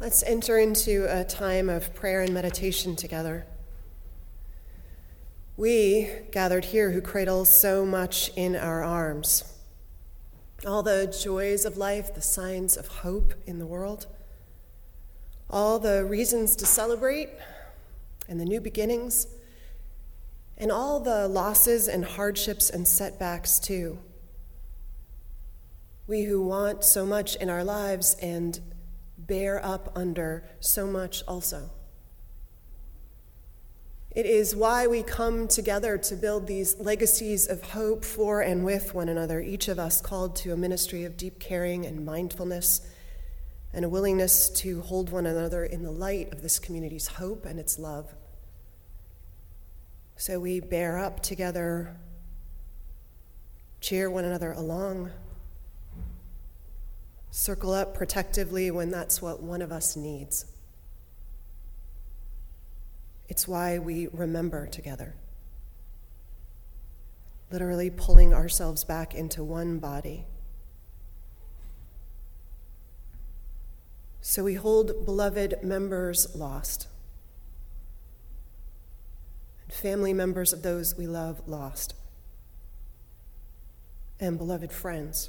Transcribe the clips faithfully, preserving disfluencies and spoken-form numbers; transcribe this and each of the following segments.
Let's enter into a time of prayer and meditation together. We, gathered here, who cradle so much in our arms, all the joys of life, the signs of hope in the world, all the reasons to celebrate and the new beginnings, and all the losses and hardships and setbacks too. We who want so much in our lives and bear up under so much also. It is why we come together to build these legacies of hope for and with one another, each of us called to a ministry of deep caring and mindfulness and a willingness to hold one another in the light of this community's hope and its love. So we bear up together, cheer one another along, circle up protectively when that's what one of us needs. It's why we remember together, literally pulling ourselves back into one body. So we hold beloved members lost, and family members of those we love lost, and beloved friends.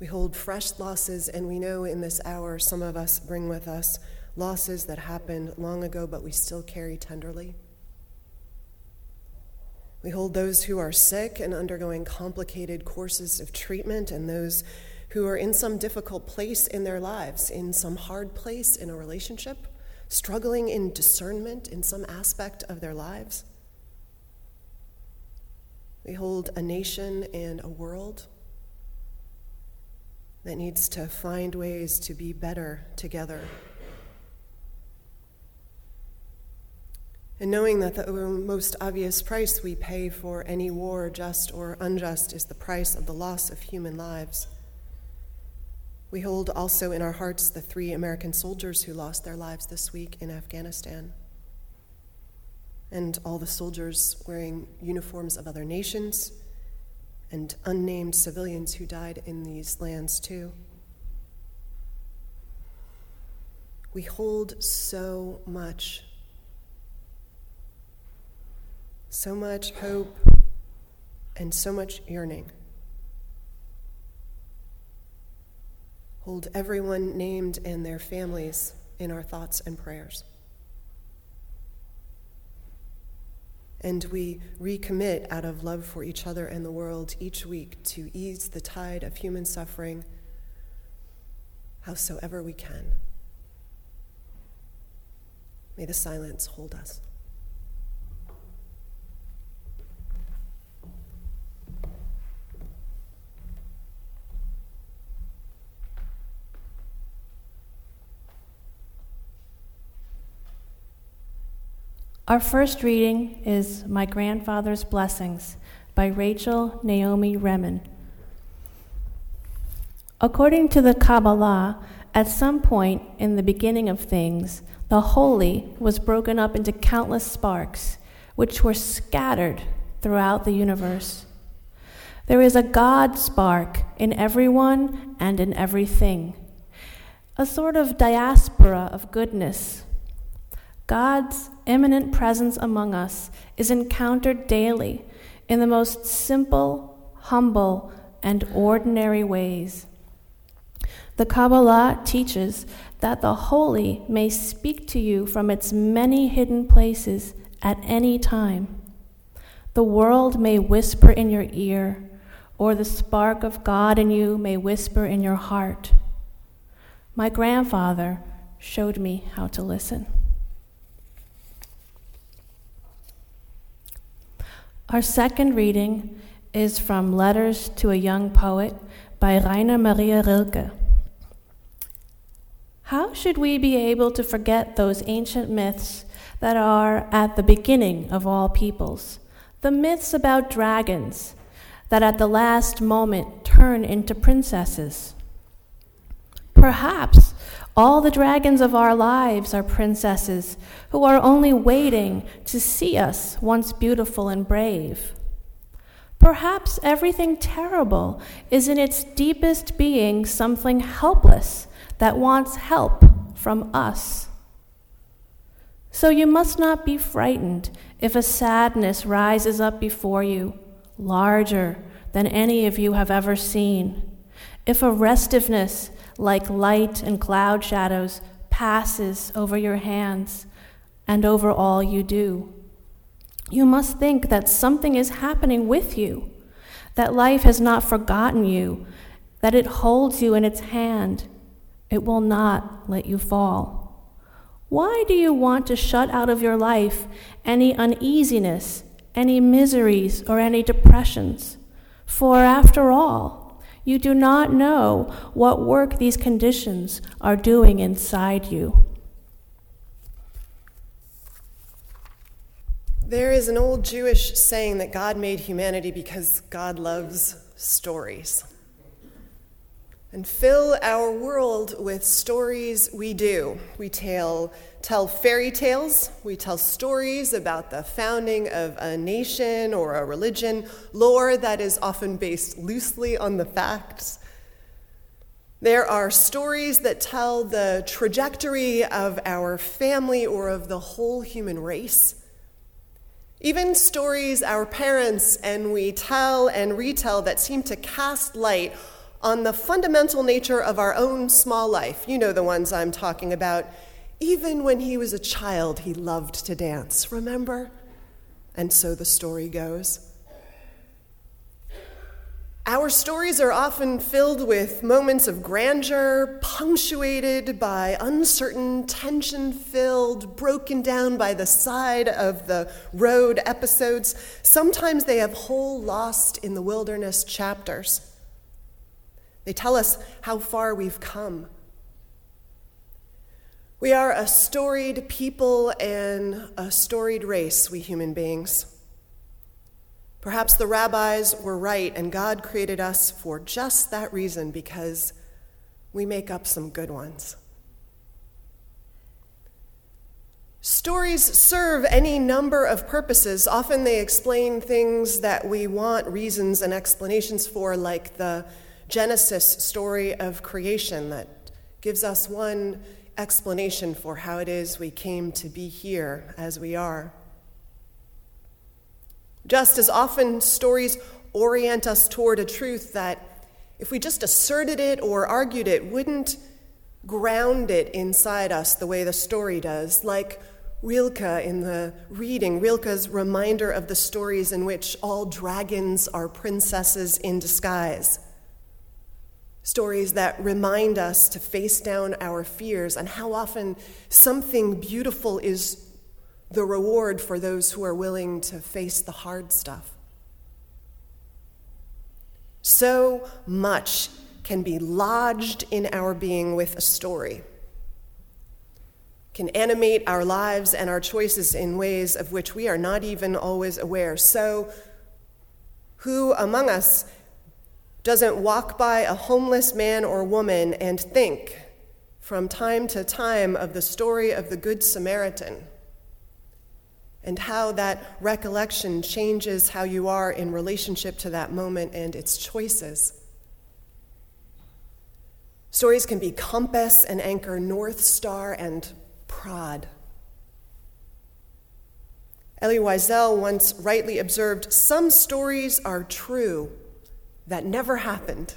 We hold fresh losses, and we know in this hour some of us bring with us losses that happened long ago but we still carry tenderly. We hold those who are sick and undergoing complicated courses of treatment, and those who are in some difficult place in their lives, in some hard place in a relationship, struggling in discernment in some aspect of their lives. We hold a nation and a world that needs to find ways to be better together. And knowing that the most obvious price we pay for any war, just or unjust, is the price of the loss of human lives, we hold also in our hearts the three American soldiers who lost their lives this week in Afghanistan, and all the soldiers wearing uniforms of other nations, and unnamed civilians who died in these lands too. We hold so much. So much hope and so much yearning. Hold everyone named and their families in our thoughts and prayers. And we recommit out of love for each other and the world each week to ease the tide of human suffering howsoever we can. May the silence hold us. Our first reading is My Grandfather's Blessings by Rachel Naomi Remen. According to the Kabbalah, at some point in the beginning of things, the holy was broken up into countless sparks, which were scattered throughout the universe. There is a God spark in everyone and in everything, a sort of diaspora of goodness. God's immanent presence among us is encountered daily in the most simple, humble, and ordinary ways. The Kabbalah teaches that the holy may speak to you from its many hidden places at any time. The world may whisper in your ear, or the spark of God in you may whisper in your heart. My grandfather showed me how to listen. Our second reading is from Letters to a Young Poet by Rainer Maria Rilke. How should we be able to forget those ancient myths that are at the beginning of all peoples? The myths about dragons that at the last moment turn into princesses. Perhaps all the dragons of our lives are princesses who are only waiting to see us once beautiful and brave. Perhaps everything terrible is in its deepest being something helpless that wants help from us. So you must not be frightened if a sadness rises up before you, larger than any of you have ever seen, if a restiveness like light and cloud shadows passes over your hands and over all you do. You must think that something is happening with you, that life has not forgotten you, that it holds you in its hand. It will not let you fall. Why do you want to shut out of your life any uneasiness, any miseries, or any depressions? For after all, you do not know what work these conditions are doing inside you. There is an old Jewish saying that God made humanity because God loves stories. And fill our world with stories we do. We tell, tell fairy tales, we tell stories about the founding of a nation or a religion, lore that is often based loosely on the facts. There are stories that tell the trajectory of our family or of the whole human race. Even stories our parents and we tell and retell that seem to cast light on the fundamental nature of our own small life. You know the ones I'm talking about. Even when he was a child, he loved to dance, remember? And so the story goes. Our stories are often filled with moments of grandeur, punctuated by uncertain, tension-filled, broken down by the side of the road episodes. Sometimes they have whole lost in the wilderness chapters. They tell us how far we've come. We are a storied people and a storied race, we human beings. Perhaps the rabbis were right, and God created us for just that reason, because we make up some good ones. Stories serve any number of purposes. Often they explain things that we want reasons and explanations for, like the Genesis story of creation that gives us one explanation for how it is we came to be here as we are. Just as often, stories orient us toward a truth that, if we just asserted it or argued it, wouldn't ground it inside us the way the story does, like Rilke in the reading, Rilke's reminder of the stories in which all dragons are princesses in disguise. Stories that remind us to face down our fears and how often something beautiful is the reward for those who are willing to face the hard stuff. So much can be lodged in our being with a story. It can animate our lives and our choices in ways of which we are not even always aware. So who among us doesn't walk by a homeless man or woman and think from time to time of the story of the Good Samaritan and how that recollection changes how you are in relationship to that moment and its choices? Stories can be compass and anchor, north star and prod. Elie Wiesel once rightly observed, "Some stories are true that never happened."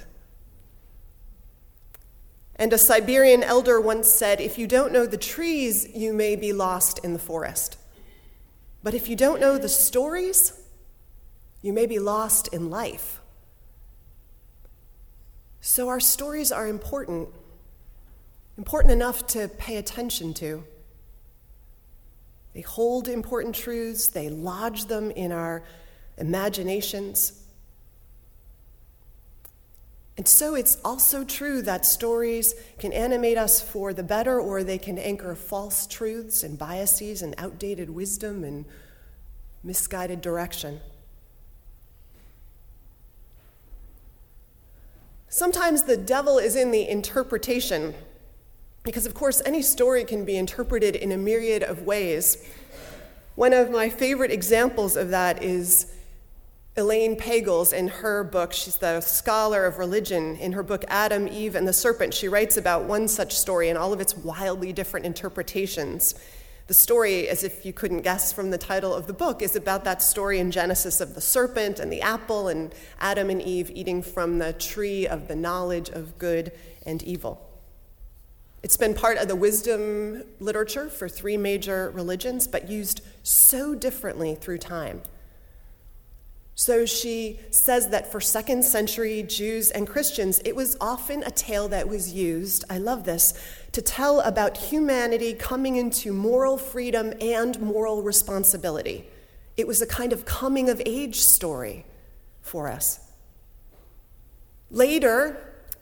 And a Siberian elder once said, "If you don't know the trees, you may be lost in the forest. But if you don't know the stories, you may be lost in life." So our stories are important, important enough to pay attention to. They hold important truths, they lodge them in our imaginations. And so it's also true that stories can animate us for the better, or they can anchor false truths and biases and outdated wisdom and misguided direction. Sometimes the devil is in the interpretation, because of course any story can be interpreted in a myriad of ways. One of my favorite examples of that is Elaine Pagels, in her book, she's the scholar of religion, in her book Adam, Eve, and the Serpent, she writes about one such story and all of its wildly different interpretations. The story, as if you couldn't guess from the title of the book, is about that story in Genesis of the serpent and the apple and Adam and Eve eating from the tree of the knowledge of good and evil. It's been part of the wisdom literature for three major religions, but used so differently through time. So she says that for second century Jews and Christians, it was often a tale that was used, I love this, to tell about humanity coming into moral freedom and moral responsibility. It was a kind of coming of age story for us. Later,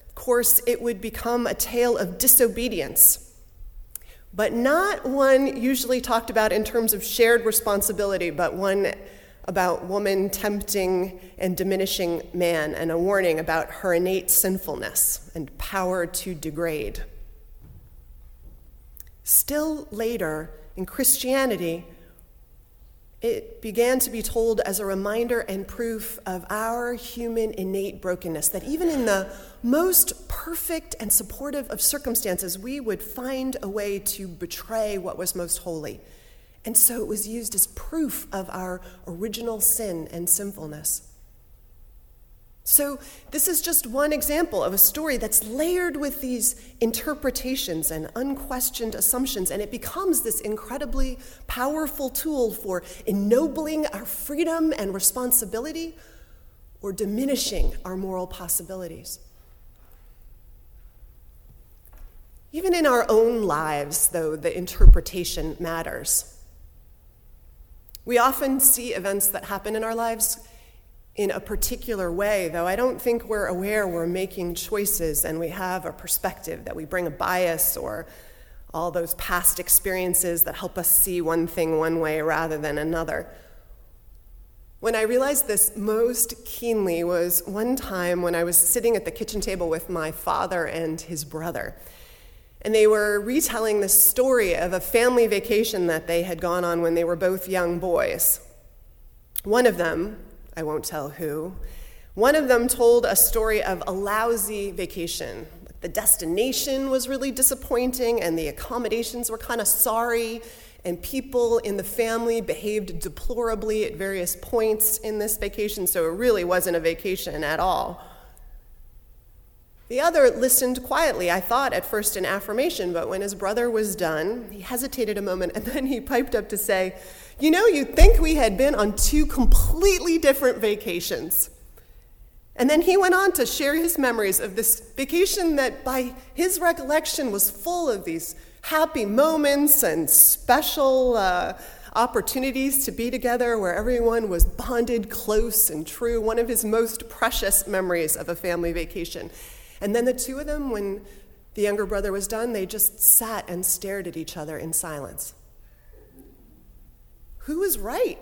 of course, it would become a tale of disobedience, but not one usually talked about in terms of shared responsibility, but one about woman tempting and diminishing man, and a warning about her innate sinfulness and power to degrade. Still later, in Christianity, it began to be told as a reminder and proof of our human innate brokenness, that even in the most perfect and supportive of circumstances, we would find a way to betray what was most holy. And so it was used as proof of our original sin and sinfulness. So this is just one example of a story that's layered with these interpretations and unquestioned assumptions, and it becomes this incredibly powerful tool for ennobling our freedom and responsibility or diminishing our moral possibilities. Even in our own lives, though, the interpretation matters. We often see events that happen in our lives in a particular way, though I don't think we're aware we're making choices and we have a perspective, that we bring a bias or all those past experiences that help us see one thing one way rather than another. When I realized this most keenly was one time when I was sitting at the kitchen table with my father and his brother. And they were retelling the story of a family vacation that they had gone on when they were both young boys. One of them, I won't tell who, one of them told a story of a lousy vacation. The destination was really disappointing, and the accommodations were kind of sorry, and people in the family behaved deplorably at various points in this vacation, so it really wasn't a vacation at all. The other listened quietly, I thought at first in affirmation, but when his brother was done, he hesitated a moment, and then he piped up to say, "You know, you'd think we had been on two completely different vacations." And then he went on to share his memories of this vacation that, by his recollection, was full of these happy moments and special uh, opportunities to be together where everyone was bonded close and true, one of his most precious memories of a family vacation. And then the two of them, when the younger brother was done, they just sat and stared at each other in silence. Who was right?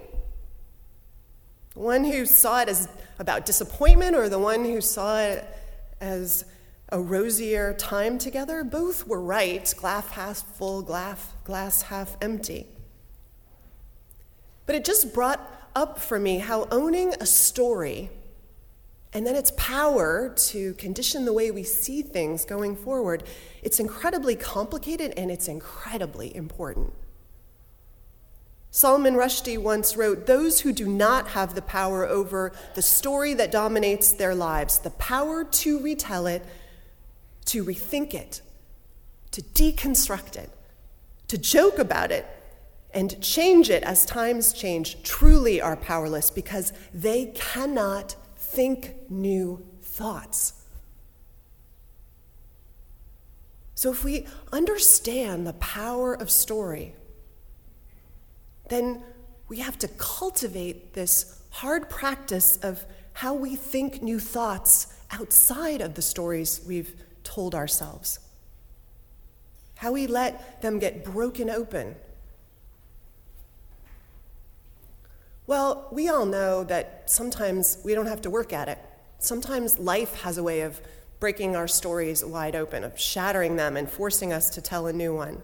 The one who saw it as about disappointment, or the one who saw it as a rosier time together? Both were right, glass half full, glass, glass half empty. But it just brought up for me how owning a story and then its power to condition the way we see things going forward, it's incredibly complicated and it's incredibly important. Salman Rushdie once wrote, "Those who do not have the power over the story that dominates their lives, the power to retell it, to rethink it, to deconstruct it, to joke about it, and change it as times change, truly are powerless because they cannot think new thoughts." So if we understand the power of story, then we have to cultivate this hard practice of how we think new thoughts outside of the stories we've told ourselves, how we let them get broken open. Well, we all know that sometimes we don't have to work at it. Sometimes life has a way of breaking our stories wide open, of shattering them and forcing us to tell a new one.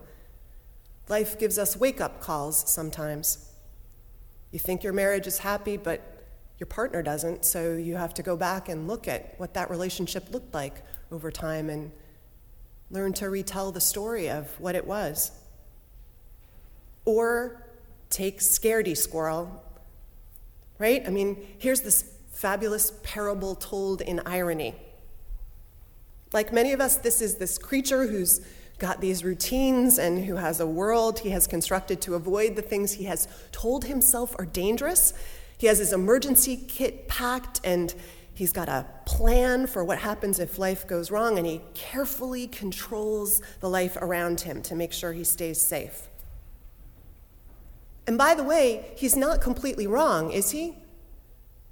Life gives us wake-up calls sometimes. You think your marriage is happy, but your partner doesn't, so you have to go back and look at what that relationship looked like over time and learn to retell the story of what it was. Or take Scaredy Squirrel, right? I mean, here's this fabulous parable told in irony. Like many of us, this is this creature who's got these routines and who has a world he has constructed to avoid the things he has told himself are dangerous. He has his emergency kit packed, and he's got a plan for what happens if life goes wrong, and he carefully controls the life around him to make sure he stays safe. And by the way, he's not completely wrong, is he?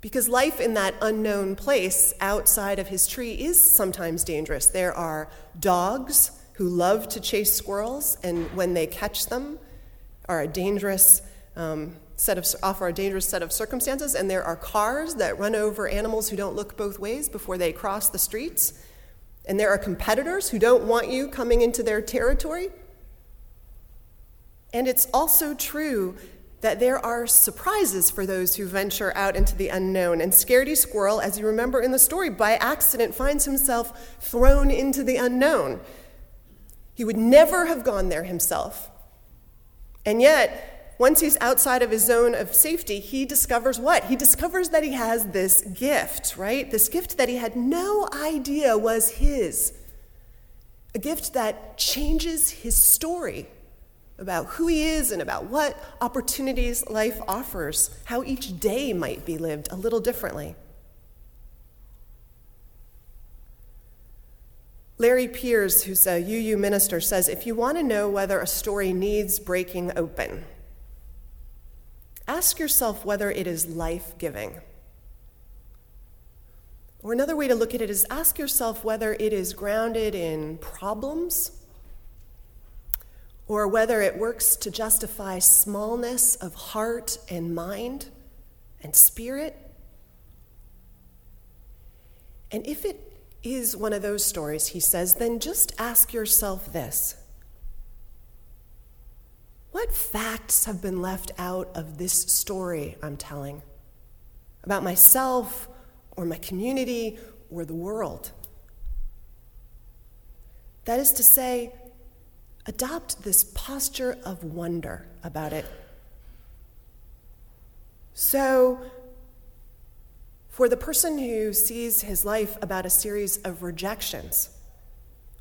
Because life in that unknown place outside of his tree is sometimes dangerous. There are dogs who love to chase squirrels, and when they catch them, are a dangerous um, set of offer a dangerous set of circumstances. And there are cars that run over animals who don't look both ways before they cross the streets. And there are competitors who don't want you coming into their territory. And it's also true that there are surprises for those who venture out into the unknown. And Scaredy Squirrel, as you remember in the story, by accident finds himself thrown into the unknown. He would never have gone there himself. And yet, once he's outside of his zone of safety, he discovers what? He discovers that he has this gift, right? This gift that he had no idea was his. A gift that changes his story about who he is and about what opportunities life offers, how each day might be lived a little differently. Larry Pierce, who's a U U minister, says, if you want to know whether a story needs breaking open, ask yourself whether it is life-giving. Or another way to look at it is ask yourself whether it is grounded in problems or whether it works to justify smallness of heart and mind and spirit. And if it is one of those stories, he says, then just ask yourself this. What facts have been left out of this story I'm telling about myself or my community or the world? That is to say, adopt this posture of wonder about it. So, for the person who sees his life about a series of rejections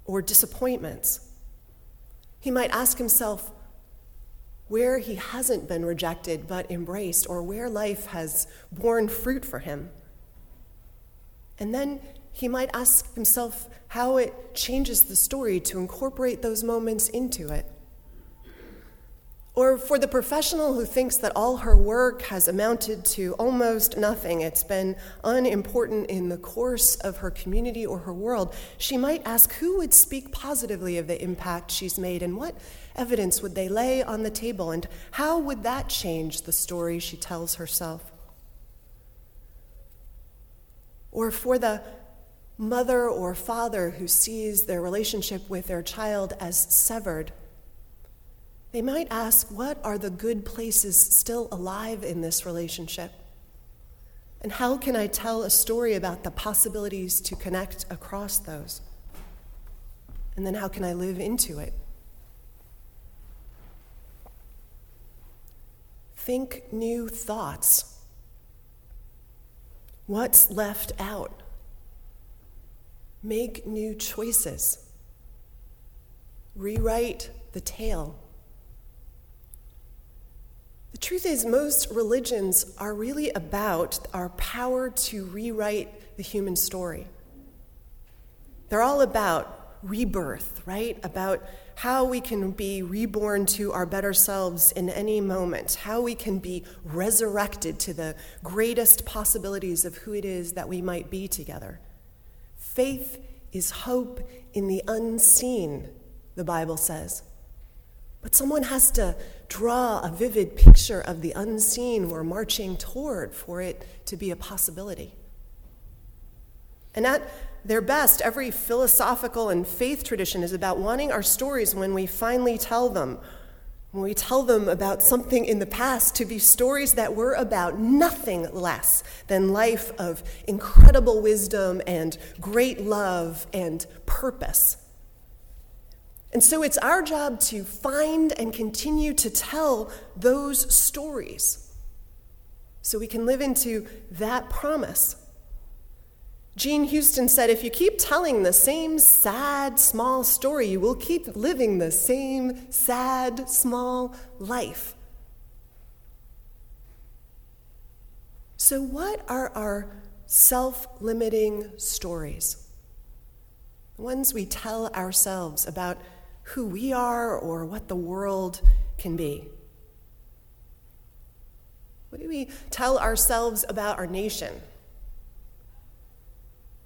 or disappointments, he might ask himself, where he hasn't been rejected but embraced, or where life has borne fruit for him. And then he might ask himself how it changes the story to incorporate those moments into it. Or for the professional who thinks that all her work has amounted to almost nothing, it's been unimportant in the course of her community or her world, she might ask who would speak positively of the impact she's made and what evidence would they lay on the table and how would that change the story she tells herself. Or for the mother or father who sees their relationship with their child as severed, they might ask, what are the good places still alive in this relationship? And how can I tell a story about the possibilities to connect across those? And then how can I live into it? Think new thoughts. What's left out? Make new choices. Rewrite the tale. The truth is, most religions are really about our power to rewrite the human story. They're all about rebirth, right? About how we can be reborn to our better selves in any moment, how we can be resurrected to the greatest possibilities of who it is that we might be together. Faith is hope in the unseen, the Bible says. But someone has to draw a vivid picture of the unseen we're marching toward for it to be a possibility. And at their best, every philosophical and faith tradition is about wanting our stories when we finally tell them When we tell them about something in the past to be stories that were about nothing less than life of incredible wisdom and great love and purpose. And so it's our job to find and continue to tell those stories so we can live into that promise. Gene Houston said, if you keep telling the same sad, small story, you will keep living the same sad, small life. So what are our self-limiting stories? The ones we tell ourselves about who we are or what the world can be. What do we tell ourselves about our nation?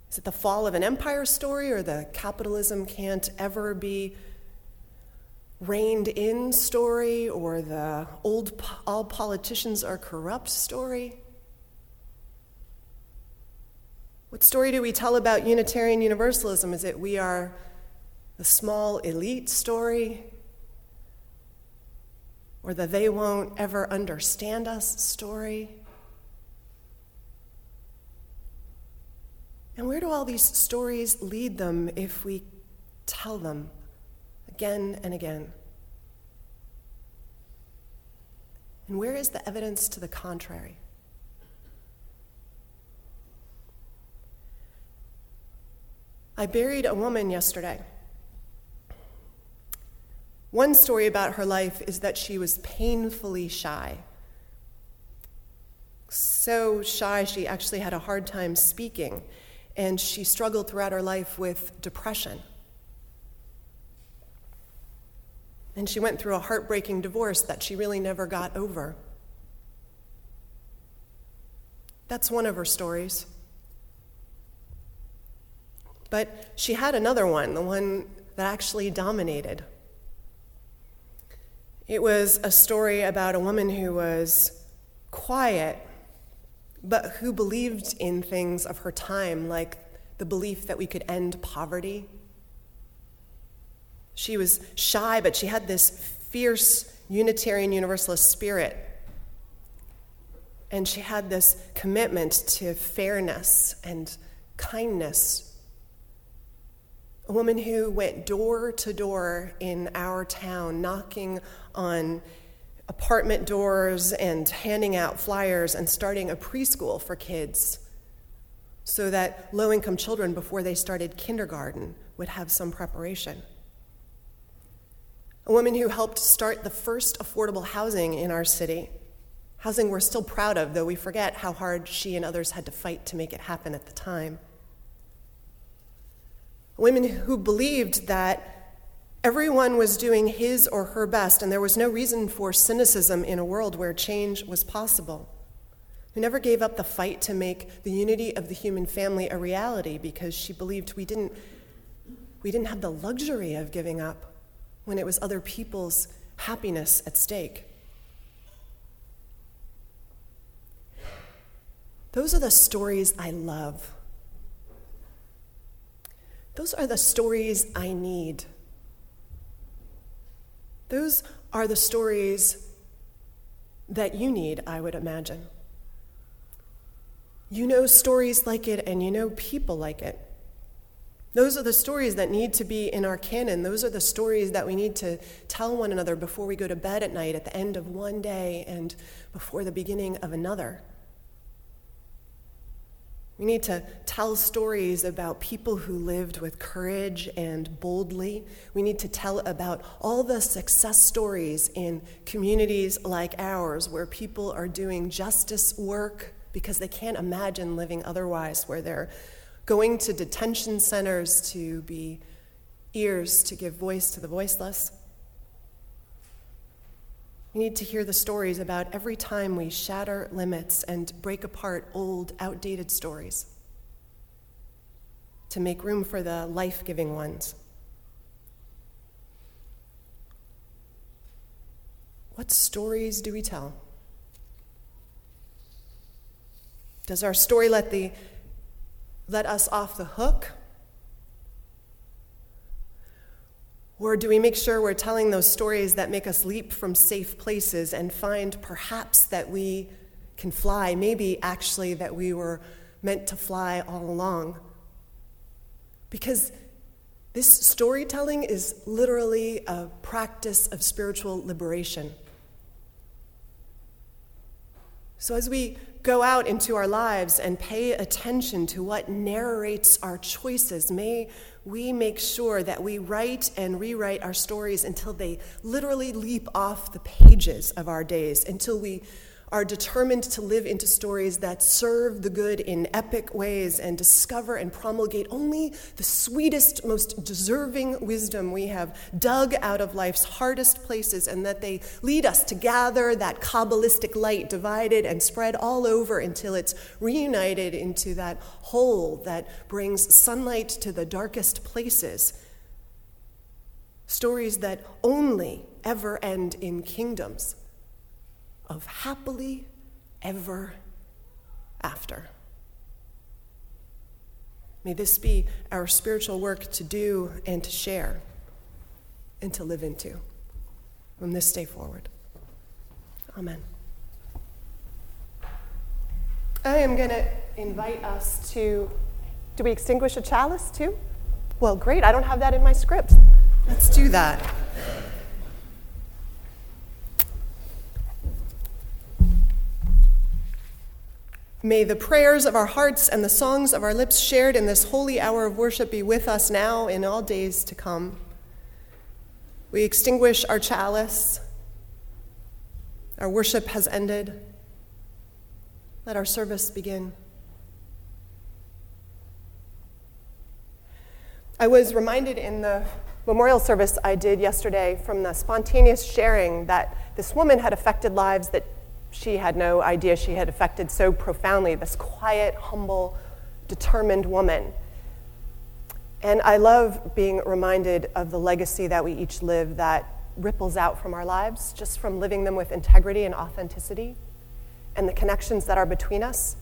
Is it the fall of an empire story or the capitalism can't ever be reined in story or the old all politicians are corrupt story? What story do we tell about Unitarian Universalism? Is it we are the small elite story or the they won't ever understand us story? And where do all these stories lead them if we tell them again and again? And where is the evidence to the contrary? I buried a woman yesterday. One story about her life is that she was painfully shy. So shy, she actually had a hard time speaking. And she struggled throughout her life with depression. And she went through a heartbreaking divorce that she really never got over. That's one of her stories. But she had another one, the one that actually dominated. It was a story about a woman who was quiet, but who believed in things of her time, like the belief that we could end poverty. She was shy, but she had this fierce Unitarian Universalist spirit. And she had this commitment to fairness and kindness. A woman who went door to door in our town, knocking on apartment doors and handing out flyers and starting a preschool for kids so that low-income children, before they started kindergarten, would have some preparation. A woman who helped start the first affordable housing in our city, housing we're still proud of, though we forget how hard she and others had to fight to make it happen at the time. Women who believed that everyone was doing his or her best, and there was no reason for cynicism in a world where change was possible. Who never gave up the fight to make the unity of the human family a reality because she believed we didn't, we didn't have the luxury of giving up when it was other people's happiness at stake. Those are the stories I love. Those are the stories I need. Those are the stories that you need, I would imagine. You know stories like it, and you know people like it. Those are the stories that need to be in our canon. Those are the stories that we need to tell one another before we go to bed at night, at the end of one day, and before the beginning of another. We need to tell stories about people who lived with courage and boldly. We need to tell about all the success stories in communities like ours where people are doing justice work because they can't imagine living otherwise, where they're going to detention centers to be ears to give voice to the voiceless. We need to hear the stories about every time we shatter limits and break apart old, outdated stories to make room for the life-giving ones. What stories do we tell? Does our story let the let us off the hook? Or do we make sure we're telling those stories that make us leap from safe places and find perhaps that we can fly, maybe actually that we were meant to fly all along? Because this storytelling is literally a practice of spiritual liberation. So as we go out into our lives and pay attention to what narrates our choices, may we make sure that we write and rewrite our stories until they literally leap off the pages of our days, until we are determined to live into stories that serve the good in epic ways and discover and promulgate only the sweetest, most deserving wisdom we have dug out of life's hardest places, and that they lead us to gather that Kabbalistic light divided and spread all over until it's reunited into that whole that brings sunlight to the darkest places. Stories that only ever end in kingdoms of happily ever after. May this be our spiritual work to do and to share and to live into from this day forward. Amen. I am going to invite us to, do we extinguish a chalice too? Well, great, I don't have that in my script. Let's do that. May the prayers of our hearts and the songs of our lips shared in this holy hour of worship be with us now and all days to come. We extinguish our chalice. Our worship has ended. Let our service begin. I was reminded in the memorial service I did yesterday from the spontaneous sharing that this woman had affected lives that she had no idea she had affected so profoundly, this quiet, humble, determined woman. And I love being reminded of the legacy that we each live that ripples out from our lives, just from living them with integrity and authenticity, and the connections that are between us.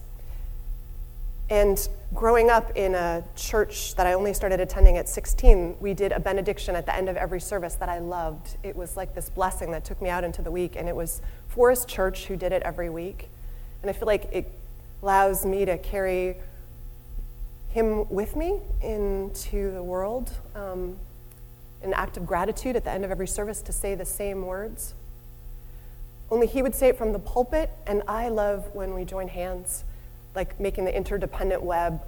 And growing up in a church that I only started attending at sixteen, we did a benediction at the end of every service that I loved. It was like this blessing that took me out into the week, and it was Forrest Church who did it every week. And I feel like it allows me to carry him with me into the world, um, an act of gratitude at the end of every service to say the same words. Only he would say it from the pulpit, and I love when we join hands, like making the interdependent web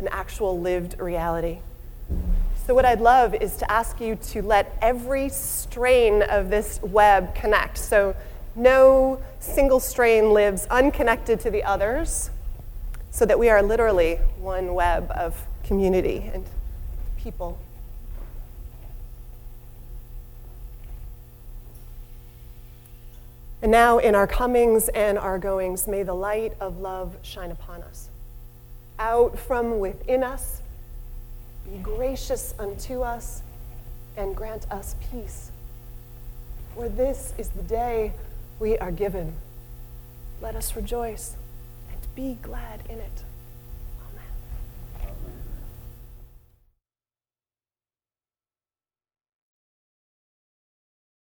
an actual lived reality. So what I'd love is to ask you to let every strain of this web connect. So no single strain lives unconnected to the others, so that we are literally one web of community and people. And now, in our comings and our goings, may the light of love shine upon us. Out from within us, be gracious unto us, and grant us peace. For this is the day we are given. Let us rejoice and be glad in it.